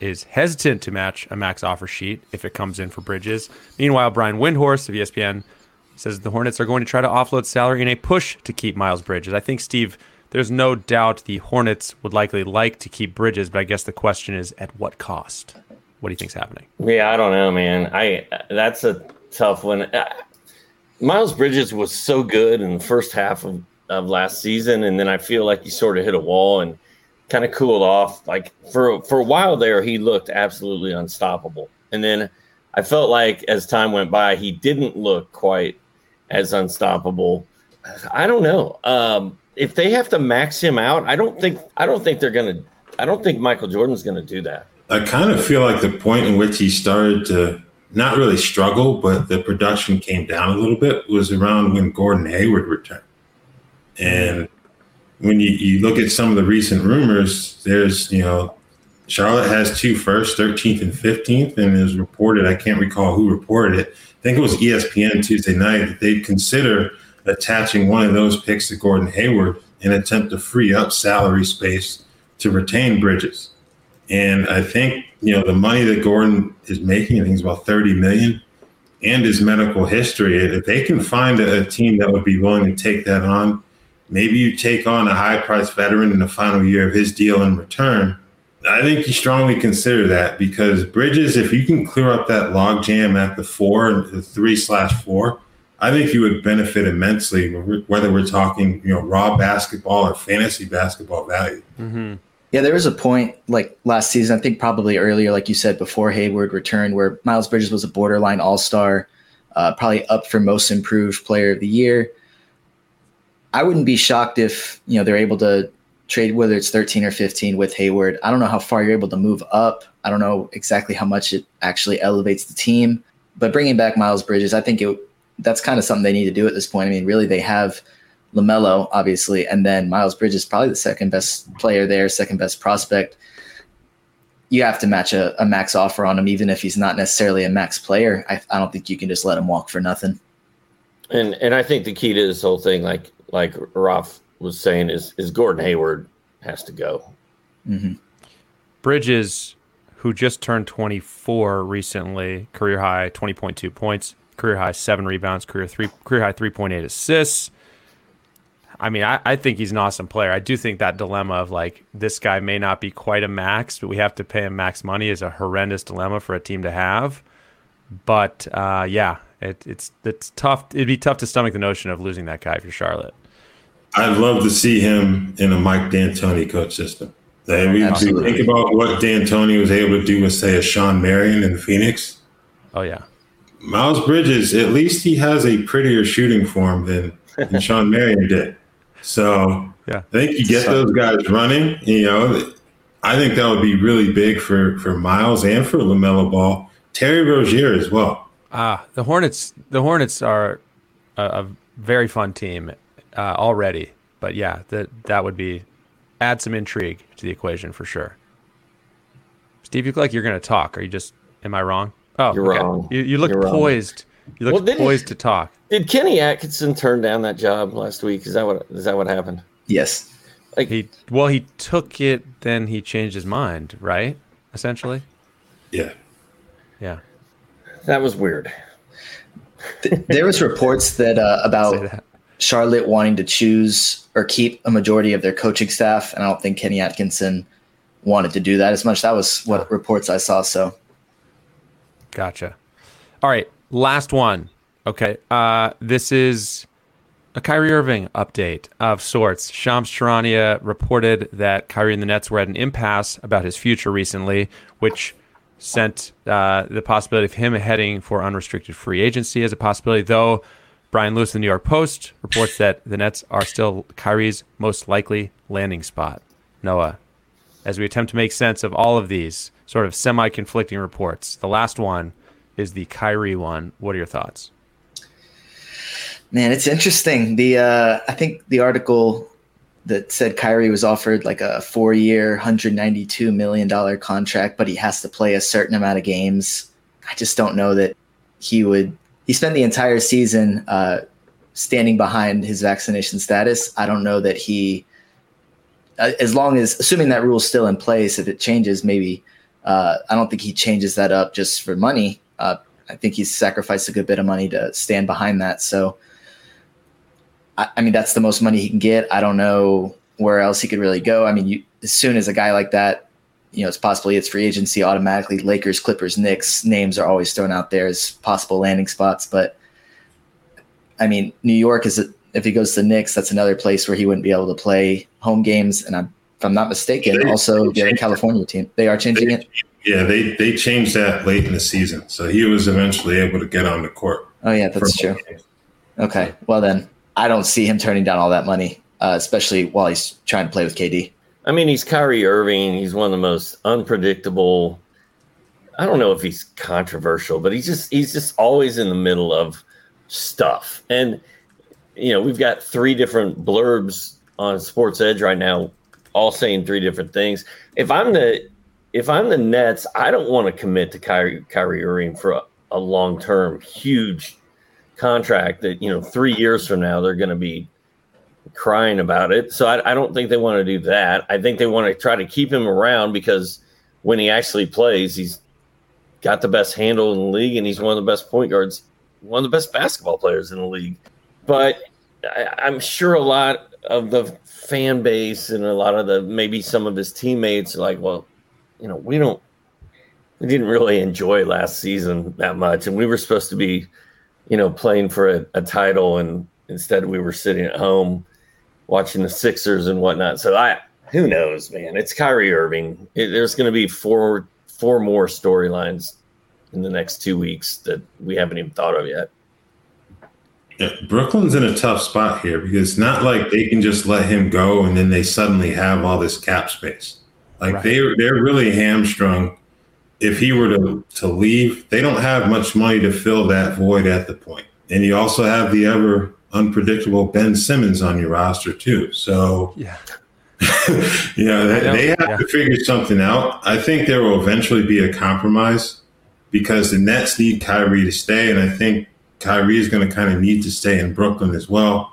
is hesitant to match a max offer sheet if it comes in for Bridges. Meanwhile, Brian Windhorst of E S P N says the Hornets are going to try to offload salary in a push to keep Miles Bridges. I think, Steve, there's no doubt the Hornets would likely like to keep Bridges, but I guess the question is at what cost? What do you think's happening? Yeah, I don't know, man. I that's a tough one. Uh, Miles Bridges was so good in the first half of, of last season, and then I feel like he sort of hit a wall and kind of cooled off. Like for for a while there, he looked absolutely unstoppable, and then I felt like as time went by, he didn't look quite as unstoppable. I don't know um, if they have to max him out. I don't think I don't think they're gonna. I don't think Michael Jordan's gonna do that. I kind of feel like the point in which he started to not really struggle, but the production came down a little bit was around when Gordon Hayward returned. And when you, you look at some of the recent rumors, there's, you know, Charlotte has two firsts, thirteenth and fifteenth, and it was reported, I can't recall who reported it, I think it was E S P N Tuesday night, that they'd consider attaching one of those picks to Gordon Hayward in an attempt to free up salary space to retain Bridges. And I think, you know, the money that Gordon is making, I think it's about thirty million dollars, and his medical history, if they can find a, a team that would be willing to take that on, maybe you take on a high-priced veteran in the final year of his deal in return. I think you strongly consider that because Bridges, if you can clear up that logjam at the four, the three slash four, I think you would benefit immensely, whether we're talking, you know, raw basketball or fantasy basketball value. Mm-hmm. Yeah, there was a point like last season, I think probably earlier, like you said, before Hayward returned, where Miles Bridges was a borderline all-star, uh, probably up for most improved player of the year. I wouldn't be shocked if, you know, they're able to trade, whether it's thirteen or fifteen with Hayward. I don't know how far you're able to move up. I don't know exactly how much it actually elevates the team. But bringing back Miles Bridges, I think it that's kind of something they need to do at this point. I mean, really, they have LaMelo, obviously, and then Miles Bridges, probably the second best player there, second best prospect. You have to match a, a max offer on him, even if he's not necessarily a max player. I, I don't think you can just let him walk for nothing. And and I think the key to this whole thing, like like Raph was saying, is, is Gordon Hayward has to go. Mm-hmm. Bridges, who just turned twenty-four recently, career high twenty point two points, career high seven rebounds, career three career high three point eight assists. I mean, I, I think he's an awesome player. I do think that dilemma of like, this guy may not be quite a max, but we have to pay him max money is a horrendous dilemma for a team to have. But uh, yeah, it, it's it's tough. It'd be tough to stomach the notion of losing that guy if you're Charlotte. I'd love to see him in a Mike D'Antoni coach system. Like, we, we think about what D'Antoni was able to do with, say, a Sean Marion in Phoenix. Oh, yeah. Miles Bridges, at least he has a prettier shooting form than, than Sean Marion did. So yeah. I think you get those guys running, you know, I think that would be really big for, for Miles and for LaMelo Ball, Terry Rozier as well. Ah, the Hornets, the Hornets are a, a very fun team uh, already, but yeah, that, that would be, add some intrigue to the equation for sure. Steve, you look like you're going to talk. Are you just, am I wrong? Oh, you're okay. wrong. You, you look poised. Wrong. You look well, poised to talk. Did Kenny Atkinson turn down that job last week? Is that what is that what happened? Yes. Like he well, he took it, then he changed his mind, right? Essentially. Yeah. Yeah. That was weird. There was reports that uh, about that. Charlotte wanting to choose or keep a majority of their coaching staff, and I don't think Kenny Atkinson wanted to do that as much. That was what reports I saw. So, gotcha. All right, last one. Okay, uh, this is a Kyrie Irving update of sorts. Shams Charania reported that Kyrie and the Nets were at an impasse about his future recently, which sent uh, the possibility of him heading for unrestricted free agency as a possibility, though Brian Lewis of the New York Post reports that the Nets are still Kyrie's most likely landing spot. Noah, as we attempt to make sense of all of these sort of semi-conflicting reports, the last one is the Kyrie one. What are your thoughts? Man, it's interesting. The uh, I think the article that said Kyrie was offered like a four-year, one hundred ninety-two million dollars contract, but he has to play a certain amount of games. I just don't know that he would. He spent the entire season uh, standing behind his vaccination status. I don't know that he, as long as, assuming that rule's still in place, if it changes, maybe, uh, I don't think he changes that up just for money. Uh, I think he's sacrificed a good bit of money to stand behind that. So, I mean, that's the most money he can get. I don't know where else he could really go. I mean, you, as soon as a guy like that, you know, it's possibly it's free agency automatically. Lakers, Clippers, Knicks names are always thrown out there as possible landing spots. But I mean, New York is a, if he goes to the Knicks, that's another place where he wouldn't be able to play home games. And I'm, if I'm not mistaken, they also the other California team, they are changing they, it. Yeah, they they changed that late in the season, so he was eventually able to get on the court. Oh yeah, that's true. Games. Okay, well then. I don't see him turning down all that money, uh, especially while he's trying to play with K D. I mean, he's Kyrie Irving. He's one of the most unpredictable. I don't know if he's controversial, but he's just he's just always in the middle of stuff. And, you know, we've got three different blurbs on Sports Edge right now, all saying three different things. If I'm the if I'm the Nets, I don't want to commit to Kyrie, Kyrie Irving for a, a long-term huge contract that, you know, three years from now they're going to be crying about it. So I, I don't think they want to do that. I think they want to try to keep him around because when he actually plays, he's got the best handle in the league and he's one of the best point guards, one of the best basketball players in the league. But I, I'm sure a lot of the fan base and a lot of the maybe some of his teammates are like, well, you know, we don't we didn't really enjoy last season that much, and we were supposed to be, you know, playing for a, a title, and instead we were sitting at home watching the Sixers and whatnot. So I, who knows, man? It's Kyrie Irving. It, there's going to be four four more storylines in the next two weeks that we haven't even thought of yet. Yeah, Brooklyn's in a tough spot here because it's not like they can just let him go and then they suddenly have all this cap space. Like right. they they're really hamstrung. If he were to, to leave, they don't have much money to fill that void at the point. And you also have the ever unpredictable Ben Simmons on your roster too. So, yeah. you know, they, they have yeah. to figure something out. I think there will eventually be a compromise because the Nets need Kyrie to stay. And I think Kyrie is going to kind of need to stay in Brooklyn as well.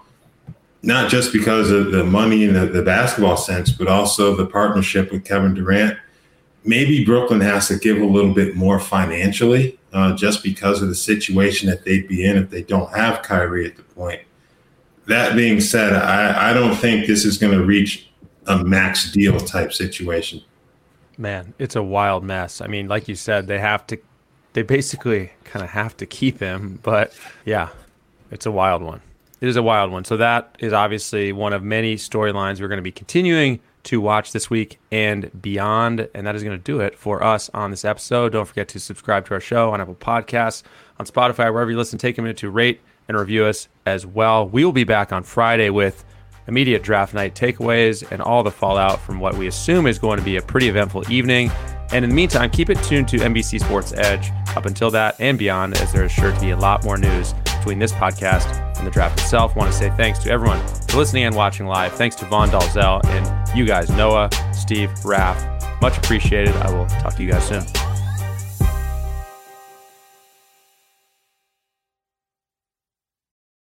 Not just because of the money and the, the basketball sense, but also the partnership with Kevin Durant. Maybe Brooklyn has to give a little bit more financially uh, just because of the situation that they'd be in if they don't have Kyrie at the point. That being said, I, I don't think this is going to reach a max deal type situation. Man, it's a wild mess. I mean, like you said, they have to – they basically kind of have to keep him. But, yeah, it's a wild one. It is a wild one. So that is obviously one of many storylines we're going to be continuing to watch this week and beyond. And that is going to do it for us on this episode. Don't forget to subscribe to our show on Apple Podcasts, on Spotify, wherever you listen. Take a minute to rate and review us as well. We will be back on Friday with immediate draft night takeaways and all the fallout from what we assume is going to be a pretty eventful evening. And in the meantime, keep it tuned to N B C Sports Edge up until that and beyond, as there is sure to be a lot more news between this podcast and the draft itself. I want to say thanks to everyone for listening and watching live. Thanks to Vaughn Dalzell and you guys, Noah, Steve, Raph. Much appreciated. I will talk to you guys soon.